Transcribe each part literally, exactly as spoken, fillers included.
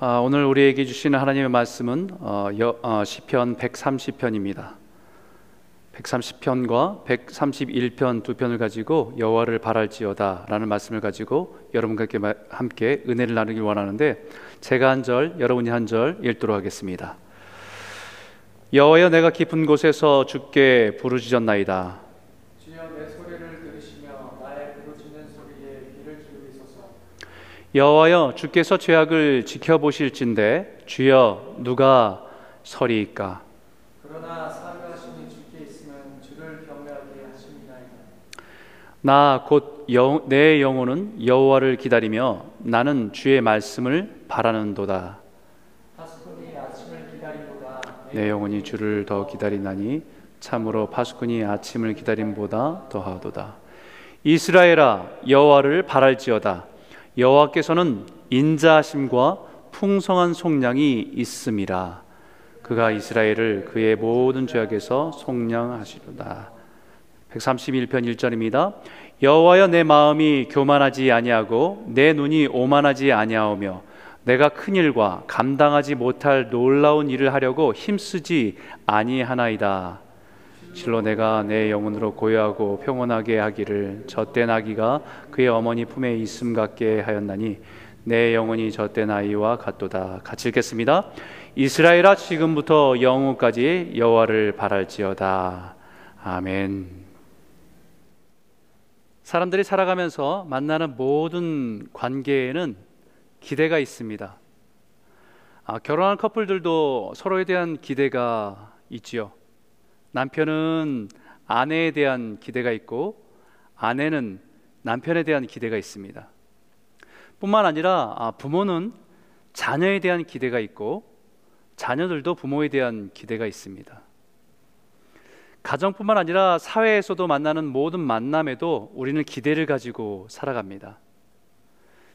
아, 오늘 우리에게 주시는 하나님의 말씀은 어, 여, 어, 시편 백삼십 편입니다. 백삼십 편과 백삼십일 편 두 편을 가지고 여호와를 바랄지어다 라는 말씀을 가지고 여러분과 함께 은혜를 나누길 원하는데, 제가 한 절, 여러분이 한 절 읽도록 하겠습니다. 여호와여, 내가 깊은 곳에서 주께 부르짖었나이다. 주여, 내 소리를 들으시며 나의 부르짖는 소리에 귀를 기울이소서. 여호와여, 주께서 죄악을 지켜보실진대 주여 누가 서리이까. 그러나 사랑하심이 주께 있으면 주를 경외하게 하심이나이다. 나 곧 내 영혼은 여호와를 기다리며 나는 주의 말씀을 바라는도다. 내 영혼이 주를 더 기다리나니 참으로 파수꾼이 아침을 기다림보다 더하도다. 이스라엘아, 여호와를 바랄지어다. 여호와께서는 인자하심과 풍성한 속량이 있음이라. 그가 이스라엘을 그의 모든 죄악에서 속량하시도다. 백삼십일 편 일 절입니다 여호와여, 내 마음이 교만하지 아니하고 내 눈이 오만하지 아니하오며 내가 큰일과 감당하지 못할 놀라운 일을 하려고 힘쓰지 아니하나이다. 실로 내가 내 영혼으로 고요하고 평온하게 하기를 젖된 아기가 그의 어머니 품에 있음 같게 하였나니 내 영혼이 젖된 아이와 같도다. 같이 읽겠습니다. 이스라엘아, 지금부터 영원까지 여호와를 바랄지어다. 아멘. 사람들이 살아가면서 만나는 모든 관계에는 기대가 있습니다. 아, 결혼한 커플들도 서로에 대한 기대가 있지요. 남편은 아내에 대한 기대가 있고 아내는 남편에 대한 기대가 있습니다. 뿐만 아니라 아, 부모는 자녀에 대한 기대가 있고 자녀들도 부모에 대한 기대가 있습니다. 가정뿐만 아니라 사회에서도 만나는 모든 만남에도 우리는 기대를 가지고 살아갑니다.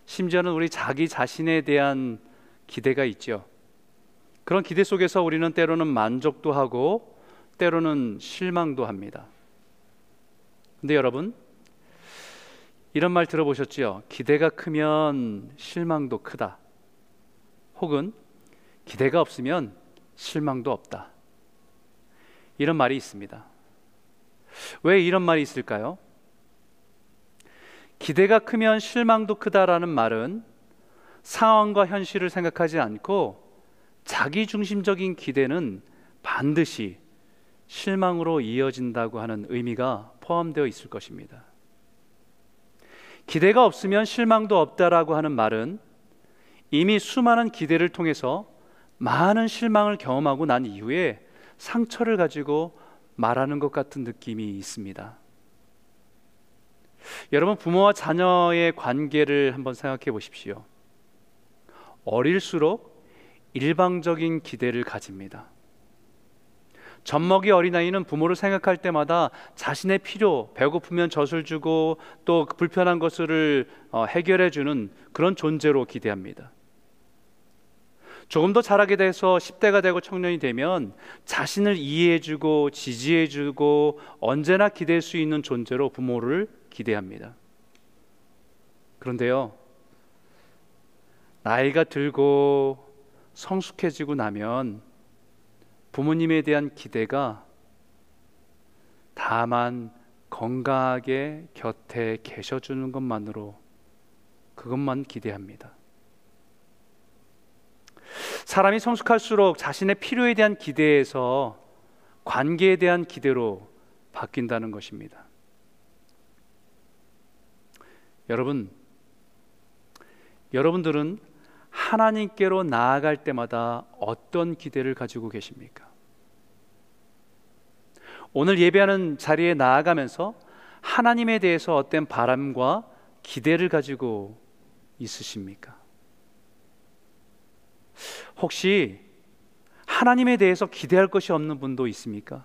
심지어는 우리 자기 자신에 대한 기대가 있죠. 그런 기대 속에서 우리는 때로는 만족도 하고 때로는 실망도 합니다. 근데 여러분, 이런 말 들어보셨죠? 기대가 크면 실망도 크다, 혹은 기대가 없으면 실망도 없다, 이런 말이 있습니다. 왜 이런 말이 있을까요? 기대가 크면 실망도 크다라는 말은 상황과 현실을 생각하지 않고 자기중심적인 기대는 반드시 실망으로 이어진다고 하는 의미가 포함되어 있을 것입니다. 기대가 없으면 실망도 없다라고 하는 말은 이미 수많은 기대를 통해서 많은 실망을 경험하고 난 이후에 상처를 가지고 말하는 것 같은 느낌이 있습니다. 여러분, 부모와 자녀의 관계를 한번 생각해 보십시오. 어릴수록 일방적인 기대를 가집니다. 젖먹이 어린아이는 부모를 생각할 때마다 자신의 필요, 배고프면 젖을 주고 또 불편한 것을 해결해 주는 그런 존재로 기대합니다. 조금 더 자라게 돼서 십 대가 되고 청년이 되면 자신을 이해해 주고 지지해 주고 언제나 기댈 수 있는 존재로 부모를 기대합니다. 그런데요, 나이가 들고 성숙해지고 나면 부모님에 대한 기대가 다만 건강하게 곁에 계셔주는 것만으로, 그것만 기대합니다. 사람이 성숙할수록 자신의 필요에 대한 기대에서 관계에 대한 기대로 바뀐다는 것입니다. 여러분, 여러분들은 하나님께로 나아갈 때마다 어떤 기대를 가지고 계십니까? 오늘 예배하는 자리에 나아가면서 하나님에 대해서 어떤 바람과 기대를 가지고 있으십니까? 혹시 하나님에 대해서 기대할 것이 없는 분도 있습니까?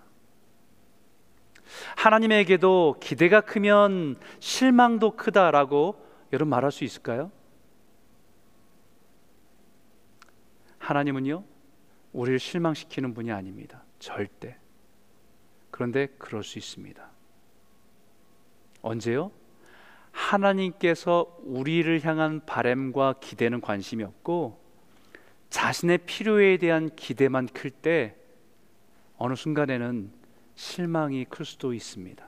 하나님에게도 기대가 크면 실망도 크다라고 여러분 말할 수 있을까요? 하나님은요, 우리를 실망시키는 분이 아닙니다. 절대. 그런데 그럴 수 있습니다. 언제요? 하나님께서 우리를 향한 바램과 기대는 관심이 없고 자신의 필요에 대한 기대만 클 때 어느 순간에는 실망이 클 수도 있습니다.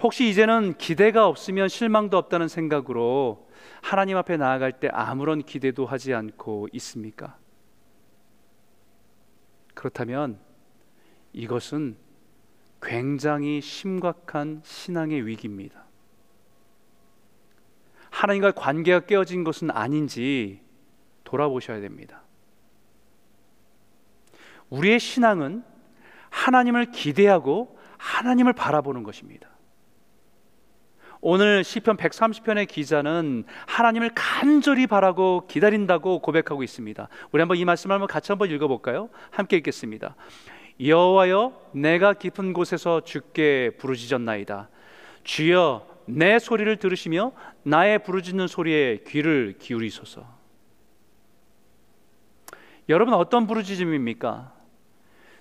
혹시 이제는 기대가 없으면 실망도 없다는 생각으로 하나님 앞에 나아갈 때 아무런 기대도 하지 않고 있습니까? 그렇다면 이것은 굉장히 심각한 신앙의 위기입니다. 하나님과의 관계가 깨어진 것은 아닌지 돌아보셔야 됩니다. 우리의 신앙은 하나님을 기대하고 하나님을 바라보는 것입니다. 오늘 시편 백삼십 편의 기자는 하나님을 간절히 바라고 기다린다고 고백하고 있습니다. 우리 한번 이 말씀을 한번 같이 한번 읽어볼까요? 함께 읽겠습니다. 여호와여, 내가 깊은 곳에서 주께 부르짖었나이다. 주여, 내 소리를 들으시며 나의 부르짖는 소리에 귀를 기울이소서. 여러분, 어떤 부르짖음입니까?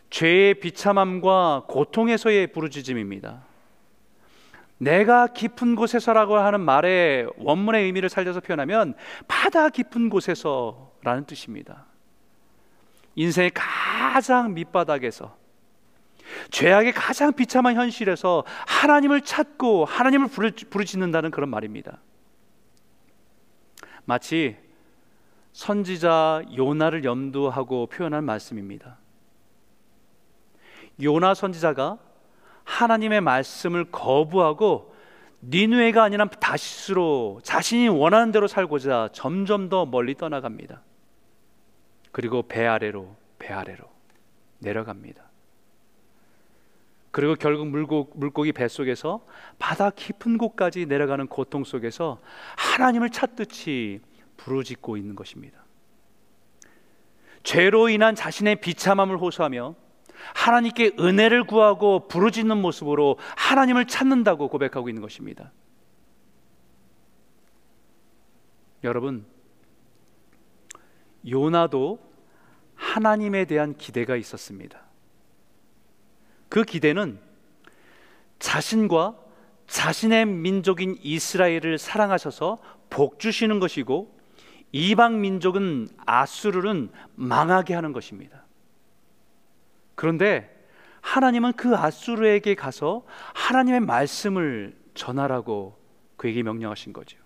죄의 비참함과 고통에서의 부르짖음입니다. 내가 깊은 곳에서라고 하는 말의 원문의 의미를 살려서 표현하면 바다 깊은 곳에서라는 뜻입니다. 인생의 가장 밑바닥에서, 죄악의 가장 비참한 현실에서 하나님을 찾고 하나님을 부르짖는다는 그런 말입니다. 마치 선지자 요나를 염두하고 표현한 말씀입니다. 요나 선지자가 하나님의 말씀을 거부하고 니느웨가 아니라 다시스로 자신이 원하는 대로 살고자 점점 더 멀리 떠나갑니다. 그리고 배 아래로 배 아래로 내려갑니다. 그리고 결국 물고, 물고기 뱃속에서 바다 깊은 곳까지 내려가는 고통 속에서 하나님을 찾듯이 부르짖고 있는 것입니다. 죄로 인한 자신의 비참함을 호소하며 하나님께 은혜를 구하고 부르짖는 모습으로 하나님을 찾는다고 고백하고 있는 것입니다. 여러분, 요나도 하나님에 대한 기대가 있었습니다. 그 기대는 자신과 자신의 민족인 이스라엘을 사랑하셔서 복 주시는 것이고, 이방 민족은 아수르는 망하게 하는 것입니다. 그런데 하나님은 그 아수르에게 가서 하나님의 말씀을 전하라고 그에게 명령하신 거죠.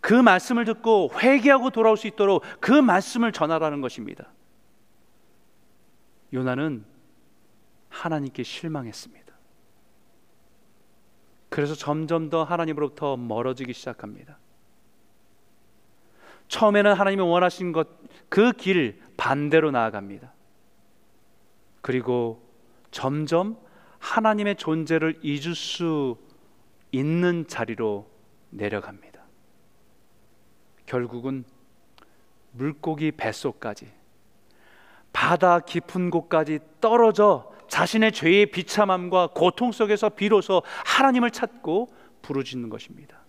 그 말씀을 듣고 회개하고 돌아올 수 있도록 그 말씀을 전하라는 것입니다. 요나는 하나님께 실망했습니다. 그래서 점점 더 하나님으로부터 멀어지기 시작합니다. 처음에는 하나님이 원하신 것, 그 길 반대로 나아갑니다. 그리고 점점 하나님의 존재를 잊을 수 있는 자리로 내려갑니다. 결국은 물고기 뱃속까지, 바다 깊은 곳까지 떨어져 자신의 죄의 비참함과 고통 속에서 비로소 하나님을 찾고 부르짖는 것입니다.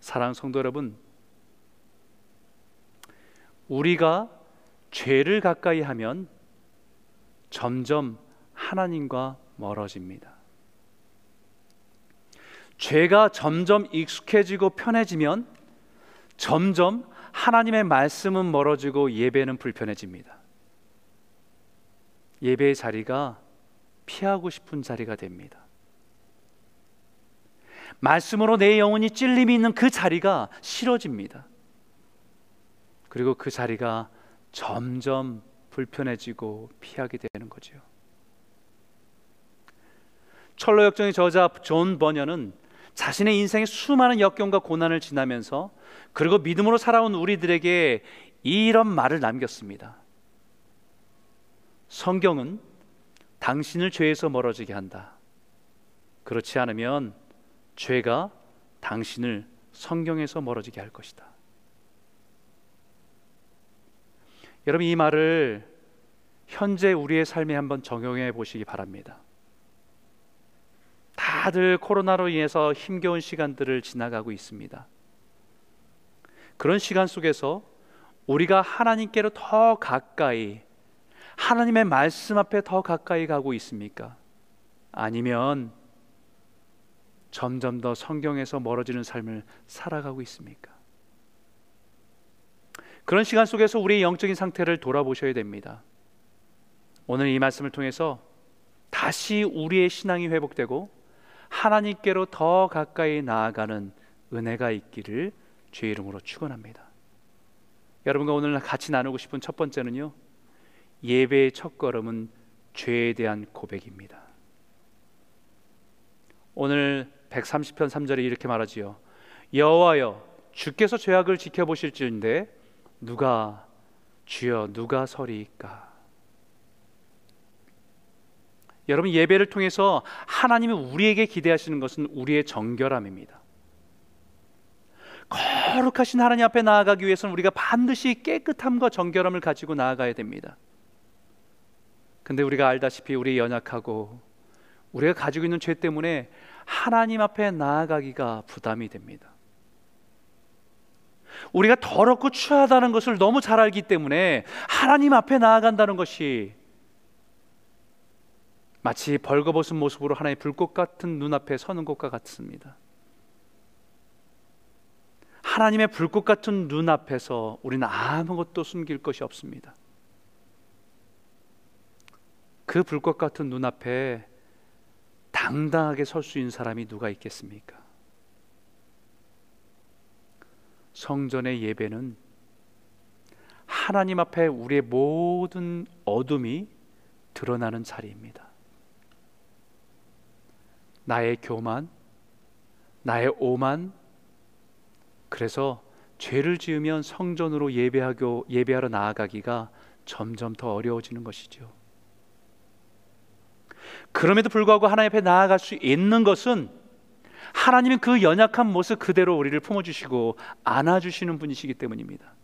사랑하는 성도 여러분, 우리가 죄를 가까이 하면 점점 하나님과 멀어집니다. 죄가 점점 익숙해지고 편해지면 점점 하나님의 말씀은 멀어지고 예배는 불편해집니다. 예배의 자리가 피하고 싶은 자리가 됩니다. 말씀으로 내 영혼이 찔림이 있는 그 자리가 싫어집니다. 그리고 그 자리가 점점 불편해지고 피하게 되는 거죠. 철로 역정의 저자 존 버년은 자신의 인생의 수많은 역경과 고난을 지나면서, 그리고 믿음으로 살아온 우리들에게 이런 말을 남겼습니다. 성경은 당신을 죄에서 멀어지게 한다. 그렇지 않으면 죄가 당신을 성경에서 멀어지게 할 것이다. 여러분, 이 말을 현재 우리의 삶에 한번 적용해 보시기 바랍니다. 다들 코로나로 인해서 힘겨운 시간들을 지나가고 있습니다. 그런 시간 속에서 우리가 하나님께로 더 가까이, 하나님의 말씀 앞에 더 가까이 가고 있습니까? 아니면 점점 더 성경에서 멀어지는 삶을 살아가고 있습니까? 그런 시간 속에서 우리의 영적인 상태를 돌아보셔야 됩니다. 오늘 이 말씀을 통해서 다시 우리의 신앙이 회복되고 하나님께로 더 가까이 나아가는 은혜가 있기를 주의 이름으로 축원합니다. 여러분과 오늘 같이 나누고 싶은 첫 번째는요, 예배의 첫걸음은 죄에 대한 고백입니다. 오늘 백삼십 편 삼 절에 이렇게 말하지요. 여호와여, 주께서 죄악을 지켜보실지인데 누가, 주여 누가 서리까? 여러분, 예배를 통해서 하나님이 우리에게 기대하시는 것은 우리의 정결함입니다. 거룩하신 하나님 앞에 나아가기 위해서는 우리가 반드시 깨끗함과 정결함을 가지고 나아가야 됩니다. 근데 우리가 알다시피 우리 연약하고 우리가 가지고 있는 죄 때문에 하나님 앞에 나아가기가 부담이 됩니다. 우리가 더럽고 추하다는 것을 너무 잘 알기 때문에 하나님 앞에 나아간다는 것이 마치 벌거벗은 모습으로 하나의 불꽃 같은 눈앞에 서는 것과 같습니다. 하나님의 불꽃 같은 눈앞에서 우리는 아무것도 숨길 것이 없습니다. 그 불꽃 같은 눈앞에 당당하게 설 수 있는 사람이 누가 있겠습니까? 성전의 예배는 하나님 앞에 우리의 모든 어둠이 드러나는 자리입니다. 나의 교만, 나의 오만, 그래서 죄를 지으면 성전으로 예배하고, 예배하러 나아가기가 점점 더 어려워지는 것이죠. 그럼에도 불구하고 하나님 앞에 나아갈 수 있는 것은 하나님은 그 연약한 모습 그대로 우리를 품어주시고 안아주시는 분이시기 때문입니다.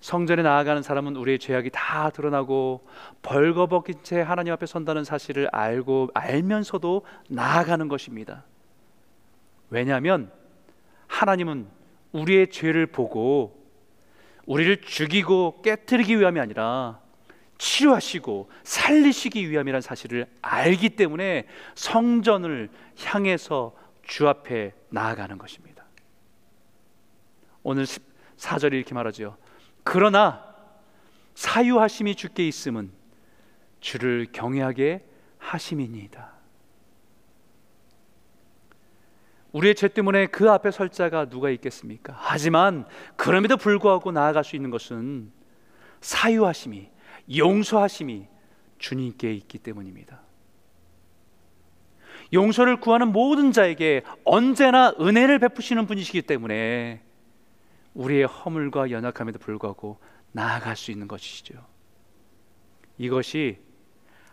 성전에 나아가는 사람은 우리의 죄악이 다 드러나고 벌거벗긴 채 하나님 앞에 선다는 사실을 알고, 알면서도 나아가는 것입니다. 왜냐하면 하나님은 우리의 죄를 보고 우리를 죽이고 깨트리기 위함이 아니라 치료하시고 살리시기 위함이라는 사실을 알기 때문에 성전을 향해서 주 앞에 나아가는 것입니다. 오늘 사 절이 이렇게 말하죠. 그러나 사유하심이 주께 있음은 주를 경외하게 하심이니이다. 우리의 죄 때문에 그 앞에 설 자가 누가 있겠습니까? 하지만 그럼에도 불구하고 나아갈 수 있는 것은 사유하심이, 용서하심이 주님께 있기 때문입니다. 용서를 구하는 모든 자에게 언제나 은혜를 베푸시는 분이시기 때문에 우리의 허물과 연약함에도 불구하고 나아갈 수 있는 것이죠. 이것이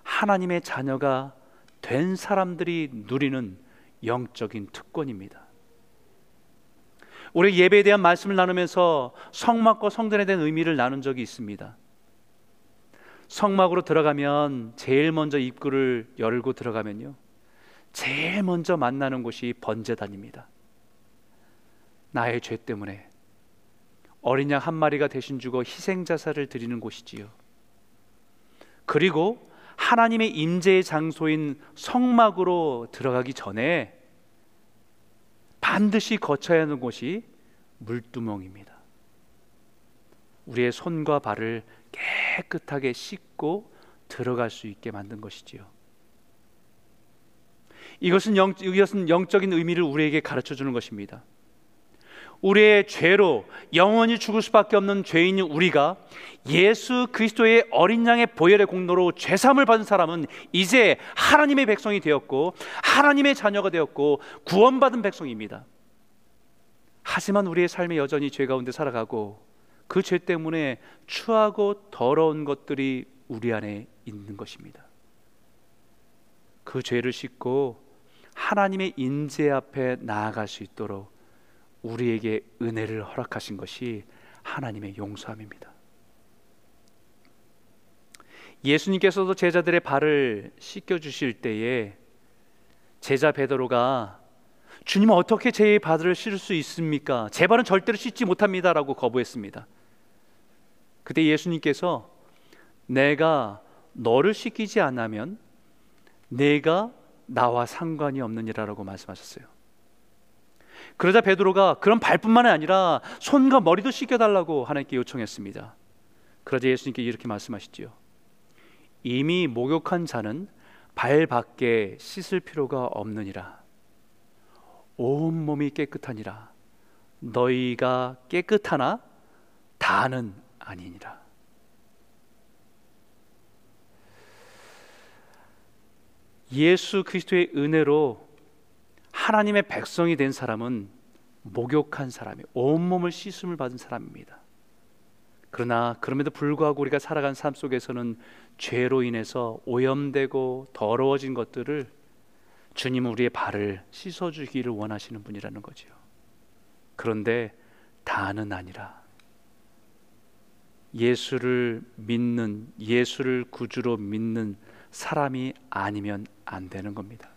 하나님의 자녀가 된 사람들이 누리는 영적인 특권입니다. 우리 예배에 대한 말씀을 나누면서 성막과 성전에 대한 의미를 나눈 적이 있습니다. 성막으로 들어가면 제일 먼저 입구를 열고 들어가면요, 제일 먼저 만나는 곳이 번제단입니다. 나의 죄 때문에 어린 양 한 마리가 대신 주고 희생자사를 드리는 곳이지요. 그리고 하나님의 임재의 장소인 성막으로 들어가기 전에 반드시 거쳐야 하는 곳이 물두멍입니다. 우리의 손과 발을 깨끗하게 씻고 들어갈 수 있게 만든 것이지요. 이것은, 영, 이것은 영적인 의미를 우리에게 가르쳐주는 것입니다. 우리의 죄로 영원히 죽을 수밖에 없는 죄인인 우리가 예수 그리스도의 어린 양의 보혈의 공로로 죄사함을 받은 사람은 이제 하나님의 백성이 되었고 하나님의 자녀가 되었고 구원받은 백성입니다. 하지만 우리의 삶에 여전히 죄 가운데 살아가고 그 죄 때문에 추하고 더러운 것들이 우리 안에 있는 것입니다. 그 죄를 씻고 하나님의 인재 앞에 나아갈 수 있도록 우리에게 은혜를 허락하신 것이 하나님의 용서함입니다. 예수님께서도 제자들의 발을 씻겨주실 때에 제자 베드로가 주님 어떻게 제 발을 씻을 수 있습니까? 제 발은 절대로 씻지 못합니다 라고 거부했습니다. 그때 예수님께서 내가 너를 씻기지 않으면 내가 나와 상관이 없느니라라고 말씀하셨어요. 그러자 베드로가 그런 발뿐만 아니라 손과 머리도 씻겨달라고 하나님께 요청했습니다. 그러자 예수님께 이렇게 말씀하시지요. 이미 목욕한 자는 발 밖에 씻을 필요가 없느니라. 온 몸이 깨끗하니라. 너희가 깨끗하나 다는 아니니라. 예수 그리스도의 은혜로 하나님의 백성이 된 사람은 목욕한 사람이, 온몸을 씻음을 받은 사람입니다. 그러나 그럼에도 불구하고 우리가 살아가는 삶 속에서는 죄로 인해서 오염되고 더러워진 것들을 주님은 우리의 발을 씻어주기를 원하시는 분이라는 거죠. 그런데 다는 아니라, 예수를 믿는, 예수를 구주로 믿는 사람이 아니면 안 되는 겁니다.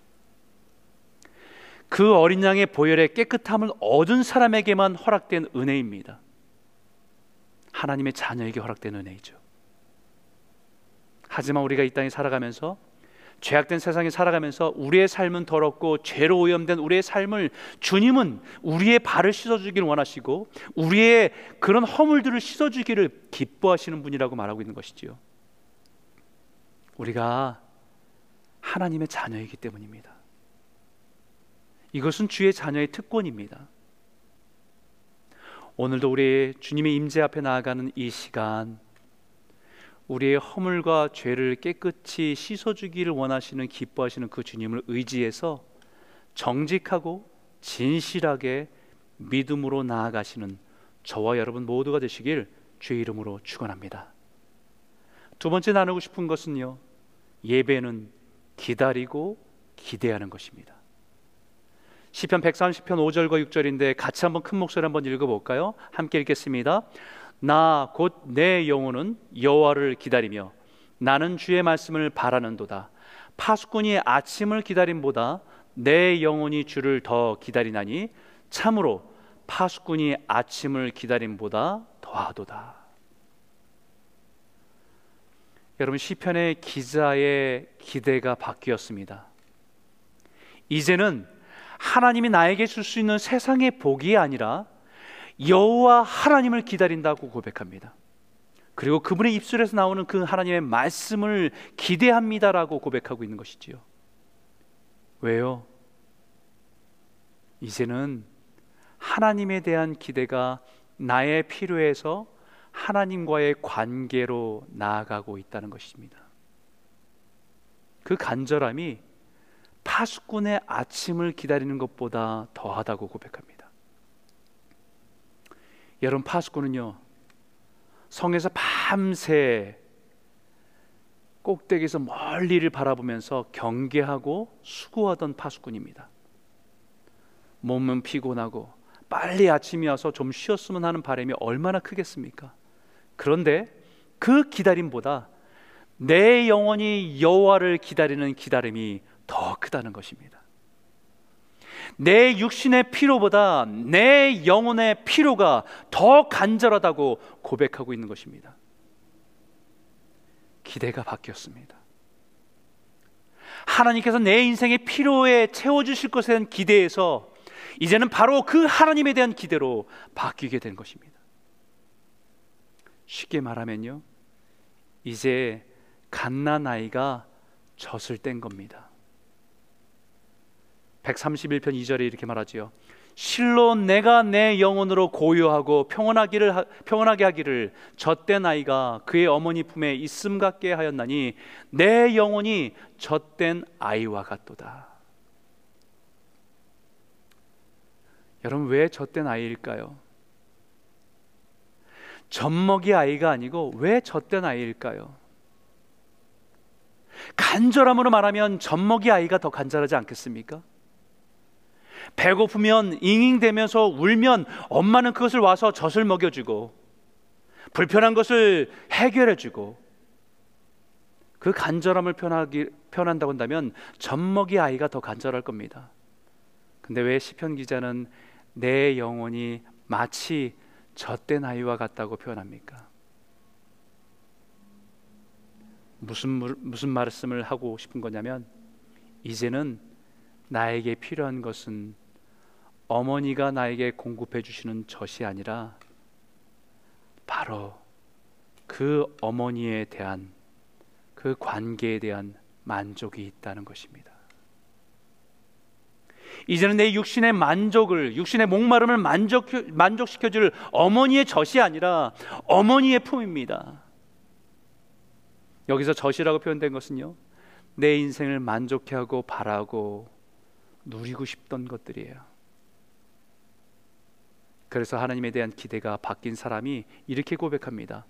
그 어린 양의 보혈의 깨끗함을 얻은 사람에게만 허락된 은혜입니다. 하나님의 자녀에게 허락된 은혜이죠. 하지만 우리가 이 땅에 살아가면서, 죄악된 세상에 살아가면서 우리의 삶은 더럽고 죄로 오염된 우리의 삶을 주님은 우리의 발을 씻어주기를 원하시고 우리의 그런 허물들을 씻어주기를 기뻐하시는 분이라고 말하고 있는 것이지요. 우리가 하나님의 자녀이기 때문입니다. 이것은 주의 자녀의 특권입니다. 오늘도 우리의 주님의 임재 앞에 나아가는 이 시간, 우리의 허물과 죄를 깨끗이 씻어주기를 원하시는, 기뻐하시는 그 주님을 의지해서 정직하고 진실하게 믿음으로 나아가시는 저와 여러분 모두가 되시길 주의 이름으로 축원합니다. 두 번째 나누고 싶은 것은요, 예배는 기다리고 기대하는 것입니다. 시편 백삼십 편 오 절과 육 절인데 같이 한번 큰 목소리 한번 읽어볼까요? 함께 읽겠습니다. 나 곧 내 영혼은 여호와를 기다리며 나는 주의 말씀을 바라는도다. 파수꾼이 아침을 기다림보다 내 영혼이 주를 더 기다리나니 참으로 파수꾼이 아침을 기다림보다 더하도다. 여러분, 시편의 기자의 기대가 바뀌었습니다. 이제는 하나님이 나에게 줄 수 있는 세상의 복이 아니라 여호와 하나님을 기다린다고 고백합니다. 그리고 그분의 입술에서 나오는 그 하나님의 말씀을 기대합니다라고 고백하고 있는 것이지요. 왜요? 이제는 하나님에 대한 기대가 나의 필요에서 하나님과의 관계로 나아가고 있다는 것입니다. 그 간절함이 파수꾼의 아침을 기다리는 것보다 더하다고 고백합니다. 여러분, 파수꾼은요, 성에서 밤새 꼭대기에서 멀리를 바라보면서 경계하고 수고하던 파수꾼입니다. 몸은 피곤하고 빨리 아침이 와서 좀 쉬었으면 하는 바람이 얼마나 크겠습니까? 그런데 그 기다림보다 내 영혼이 여호와를 기다리는 기다림이 더 크다는 것입니다. 내 육신의 피로보다 내 영혼의 피로가 더 간절하다고 고백하고 있는 것입니다. 기대가 바뀌었습니다. 하나님께서 내 인생의 피로에 채워주실 것에 대한 기대에서 이제는 바로 그 하나님에 대한 기대로 바뀌게 된 것입니다. 쉽게 말하면요, 이제 갓난아이가 젖을 뗀 겁니다. 백삼십일 편 이 절에 이렇게 말하지요. 실로 내가 내 영혼으로 고요하고 평온하기를 하, 평온하게 하기를 젖된 아이가 그의 어머니 품에 있음 같게 하였나니 내 영혼이 젖된 아이와 같도다. 여러분, 왜 젖된 아이일까요? 젖먹이 아이가 아니고 왜 젖된 아이일까요? 간절함으로 말하면 젖먹이 아이가 더 간절하지 않겠습니까? 배고프면 잉잉대면서 울면 엄마는 그것을 와서 젖을 먹여주고 불편한 것을 해결해주고 그 간절함을 표현하기, 표현한다고 한다면 젖먹이 아이가 더 간절할 겁니다. 근데 왜 시편 기자는 내 영혼이 마치 젖된 아이와 같다고 표현합니까? 무슨, 무슨 말씀을 하고 싶은 거냐면 이제는 나에게 필요한 것은 어머니가 나에게 공급해 주시는 젖이 아니라 바로 그 어머니에 대한 그 관계에 대한 만족이 있다는 것입니다. 이제는 내 육신의 만족을, 육신의 목마름을 만족, 만족시켜줄 어머니의 젖이 아니라 어머니의 품입니다. 여기서 젖이라고 표현된 것은요, 내 인생을 만족해 하고 바라고 누리고 싶던 것들이에요. 그래서 하나님에 대한 기대가 바뀐 사람이 이렇게 고백합니다.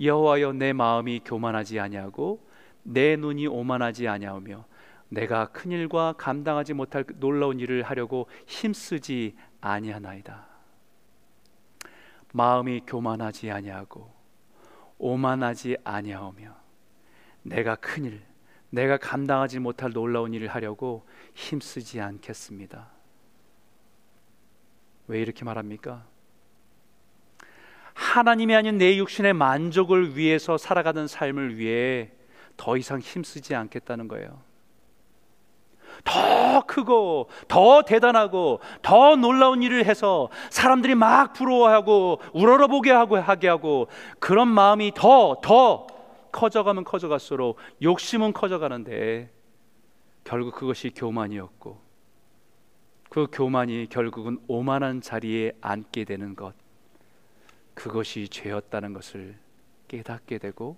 여호와여, 내 마음이 교만하지 아니하고 내 눈이 오만하지 아니하며 내가 큰 일과 감당하지 못할 놀라운 일을 하려고 힘쓰지 아니하나이다. 마음이 교만하지 아니하고 오만하지 아니하오며 내가 큰 일, 내가 감당하지 못할 놀라운 일을 하려고 힘쓰지 않겠습니다. 왜 이렇게 말합니까? 하나님이 아닌 내 육신의 만족을 위해서 살아가던 삶을 위해 더 이상 힘쓰지 않겠다는 거예요. 더 크고 더 대단하고 더 놀라운 일을 해서 사람들이 막 부러워하고 우러러보게 하고 하게 하고 그런 마음이 더 더 커져가면 커져갈수록 욕심은 커져가는데 결국 그것이 교만이었고 그 교만이 결국은 오만한 자리에 앉게 되는 것, 그것이 죄였다는 것을 깨닫게 되고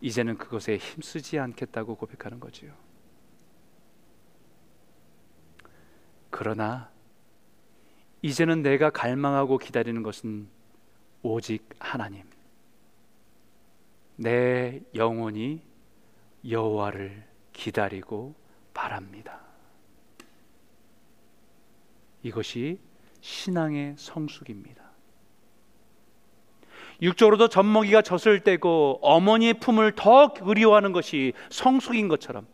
이제는 그것에 힘쓰지 않겠다고 고백하는 거지요. 그러나 이제는 내가 갈망하고 기다리는 것은 오직 하나님, 내 영혼이 여호와를 기다리고 바랍니다. 이것이 신앙의 성숙입니다. 육적으로도 젖먹이가 젖을 떼고 어머니의 품을 더 그리워하는 것이 성숙인 것처럼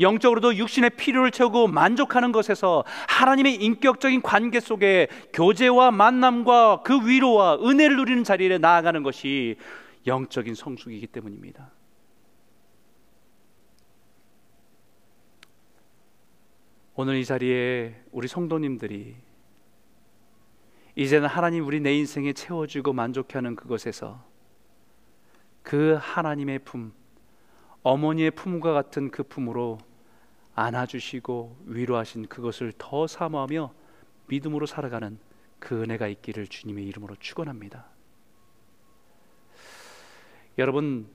영적으로도 육신의 필요를 채우고 만족하는 것에서 하나님의 인격적인 관계 속에 교제와 만남과 그 위로와 은혜를 누리는 자리에 나아가는 것이 영적인 성숙이기 때문입니다. 오늘 이 자리에 우리 성도님들이 이제는 하나님 우리 내 인생에 채워주고 만족해 하는 그것에서 그 하나님의 품, 어머니의 품과 같은 그 품으로 안아주시고 위로하신 그것을 더 사모하며 믿음으로 살아가는 그 은혜가 있기를 주님의 이름으로 축원합니다. 여러분,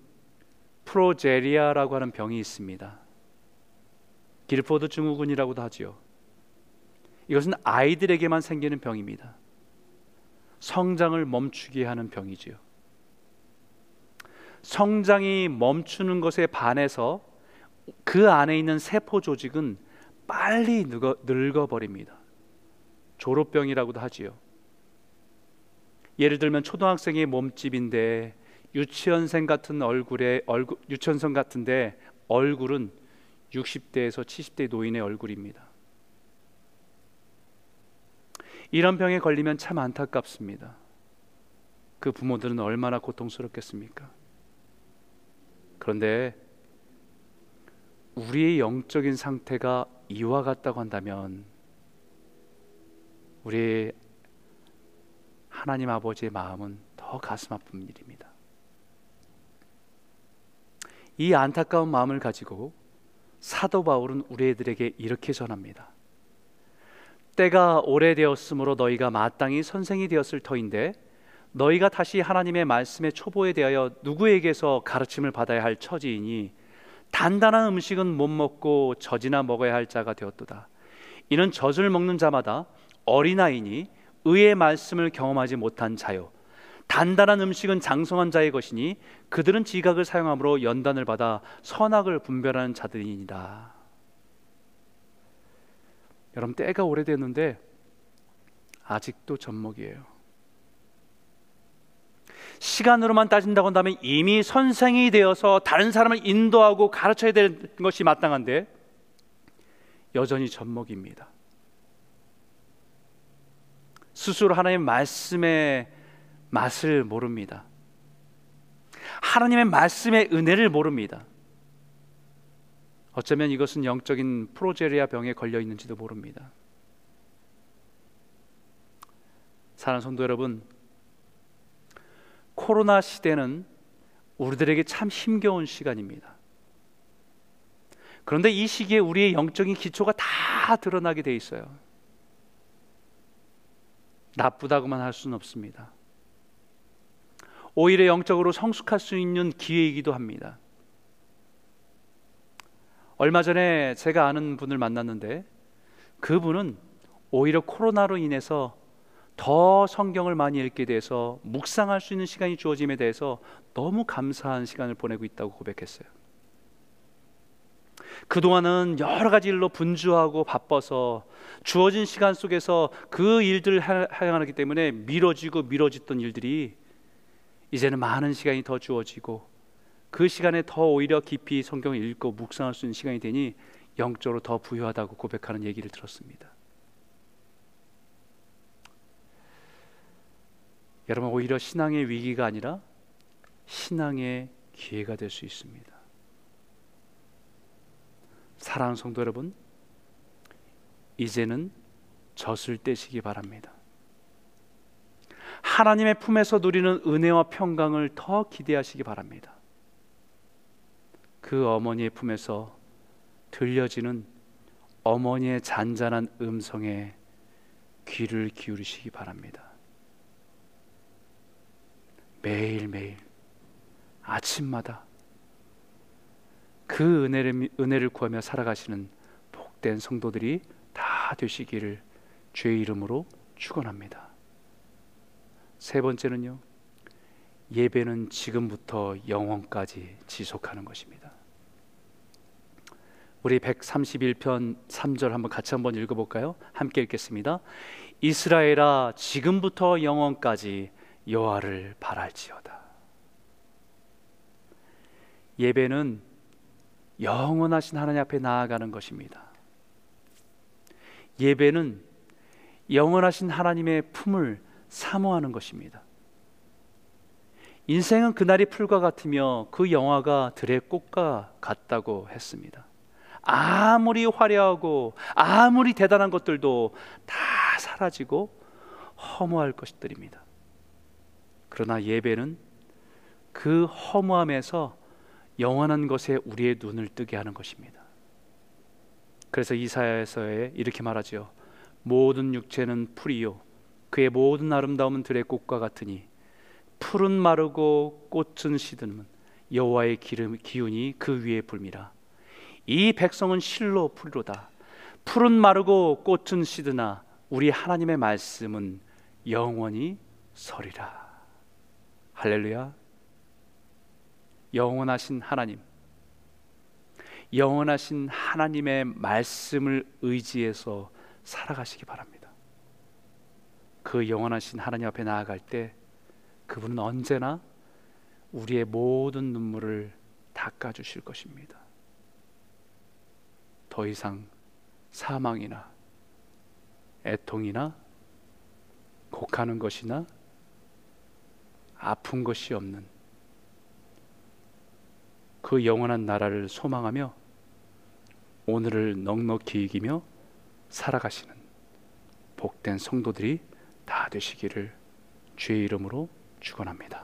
프로제리아라고 하는 병이 있습니다. 길포드 증후군이라고도 하지요. 이것은 아이들에게만 생기는 병입니다. 성장을 멈추게 하는 병이지요. 성장이 멈추는 것에 반해서 그 안에 있는 세포 조직은 빨리 늙어, 늙어버립니다. 졸업병이라고도 하지요. 예를 들면 초등학생의 몸집인데 유치원생 같은 얼굴에 얼굴, 유치원생 같은데 얼굴은 육십 대에서 칠십 대 노인의 얼굴입니다. 이런 병에 걸리면 참 안타깝습니다. 그 부모들은 얼마나 고통스럽겠습니까? 그런데 우리의 영적인 상태가 이와 같다고 한다면 우리 하나님 아버지의 마음은 더 가슴 아픈 일입니다. 이 안타까운 마음을 가지고 사도 바울은 우리 애들에게 이렇게 전합니다. 때가 오래되었으므로 너희가 마땅히 선생이 되었을 터인데 너희가 다시 하나님의 말씀의 초보에 대하여 누구에게서 가르침을 받아야 할 처지이니 단단한 음식은 못 먹고 젖이나 먹어야 할 자가 되었도다. 이는 젖을 먹는 자마다 어린아이니 의의 말씀을 경험하지 못한 자요, 단단한 음식은 장성한 자의 것이니 그들은 지각을 사용함으로 연단을 받아 선악을 분별하는 자들이니이다. 여러분, 때가 오래됐는데 아직도 젖먹이에요. 시간으로만 따진다고 한다면 이미 선생이 되어서 다른 사람을 인도하고 가르쳐야 되는 것이 마땅한데 여전히 젖먹입니다. 스스로 하나님의 말씀의 맛을 모릅니다. 하나님의 말씀의 은혜를 모릅니다. 어쩌면 이것은 영적인 프로제리아 병에 걸려 있는지도 모릅니다. 사랑하는 성도 여러분, 코로나 시대는 우리들에게 참 힘겨운 시간입니다. 그런데 이 시기에 우리의 영적인 기초가 다 드러나게 돼 있어요. 나쁘다고만 할 수는 없습니다. 오히려 영적으로 성숙할 수 있는 기회이기도 합니다. 얼마 전에 제가 아는 분을 만났는데 그분은 오히려 코로나로 인해서 더 성경을 많이 읽게 돼서 묵상할 수 있는 시간이 주어짐에 대해서 너무 감사한 시간을 보내고 있다고 고백했어요. 그동안은 여러 가지 일로 분주하고 바빠서 주어진 시간 속에서 그 일들을 하기 때문에 미뤄지고 미뤄졌던 일들이 이제는 많은 시간이 더 주어지고 그 시간에 더 오히려 깊이 성경을 읽고 묵상할 수 있는 시간이 되니 영적으로 더 부유하다고 고백하는 얘기를 들었습니다. 여러분, 오히려 신앙의 위기가 아니라 신앙의 기회가 될 수 있습니다. 사랑하는 성도 여러분, 이제는 젖을 떼시기 바랍니다. 하나님의 품에서 누리는 은혜와 평강을 더 기대하시기 바랍니다. 그 어머니의 품에서 들려지는 어머니의 잔잔한 음성에 귀를 기울이시기 바랍니다. 매일매일 아침마다 그 은혜를, 은혜를 구하며 살아가시는 복된 성도들이 다 되시기를 주의 이름으로 축원합니다. 세 번째는요, 예배는 지금부터 영원까지 지속하는 것입니다. 우리 백삼십일 편 삼 절 한번 같이 한번 읽어볼까요? 함께 읽겠습니다. 이스라엘아, 지금부터 영원까지 여호와를 바랄지어다. 예배는 영원하신 하나님 앞에 나아가는 것입니다. 예배는 영원하신 하나님의 품을 사모하는 것입니다. 인생은 그날이 풀과 같으며 그 영화가 들의 꽃과 같다고 했습니다. 아무리 화려하고 아무리 대단한 것들도 다 사라지고 허무할 것들입니다. 그러나 예배는 그 허무함에서 영원한 것에 우리의 눈을 뜨게 하는 것입니다. 그래서 이사야서에 이렇게 말하지요. 모든 육체는 풀이요 그의 모든 아름다움은 들의 꽃과 같으니 풀은 마르고 꽃은 시든 여호와의 기름, 기운이 그 위에 불미라. 이 백성은 실로 풀이로다. 풀은 마르고 꽃은 시드나 우리 하나님의 말씀은 영원히 서리라. 할렐루야. 영원하신 하나님, 영원하신 하나님의 말씀을 의지해서 살아가시기 바랍니다. 그 영원하신 하나님 앞에 나아갈 때 그분은 언제나 우리의 모든 눈물을 닦아주실 것입니다. 더 이상 사망이나 애통이나 곡하는 것이나 아픈 것이 없는 그 영원한 나라를 소망하며 오늘을 넉넉히 이기며 살아가시는 복된 성도들이 다 되시기를 주의 이름으로 축원합니다.